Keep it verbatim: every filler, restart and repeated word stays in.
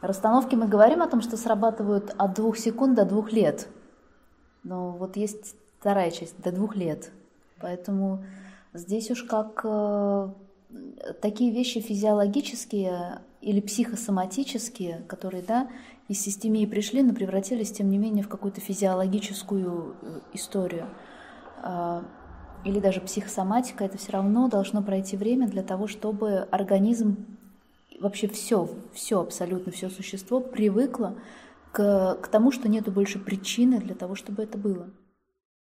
Расстановки мы говорим о том, что срабатывают от двух секунд до двух лет. Но вот есть вторая часть, до двух лет. Поэтому здесь уж как э, такие вещи физиологические или психосоматические, которые, да, из системии пришли, но превратились, тем не менее, в какую-то физиологическую историю. Э, или даже психосоматика, это все равно должно пройти время для того, чтобы организм, вообще все, все абсолютно, все существо привыкло к, к тому, что нету больше причины для того, чтобы это было.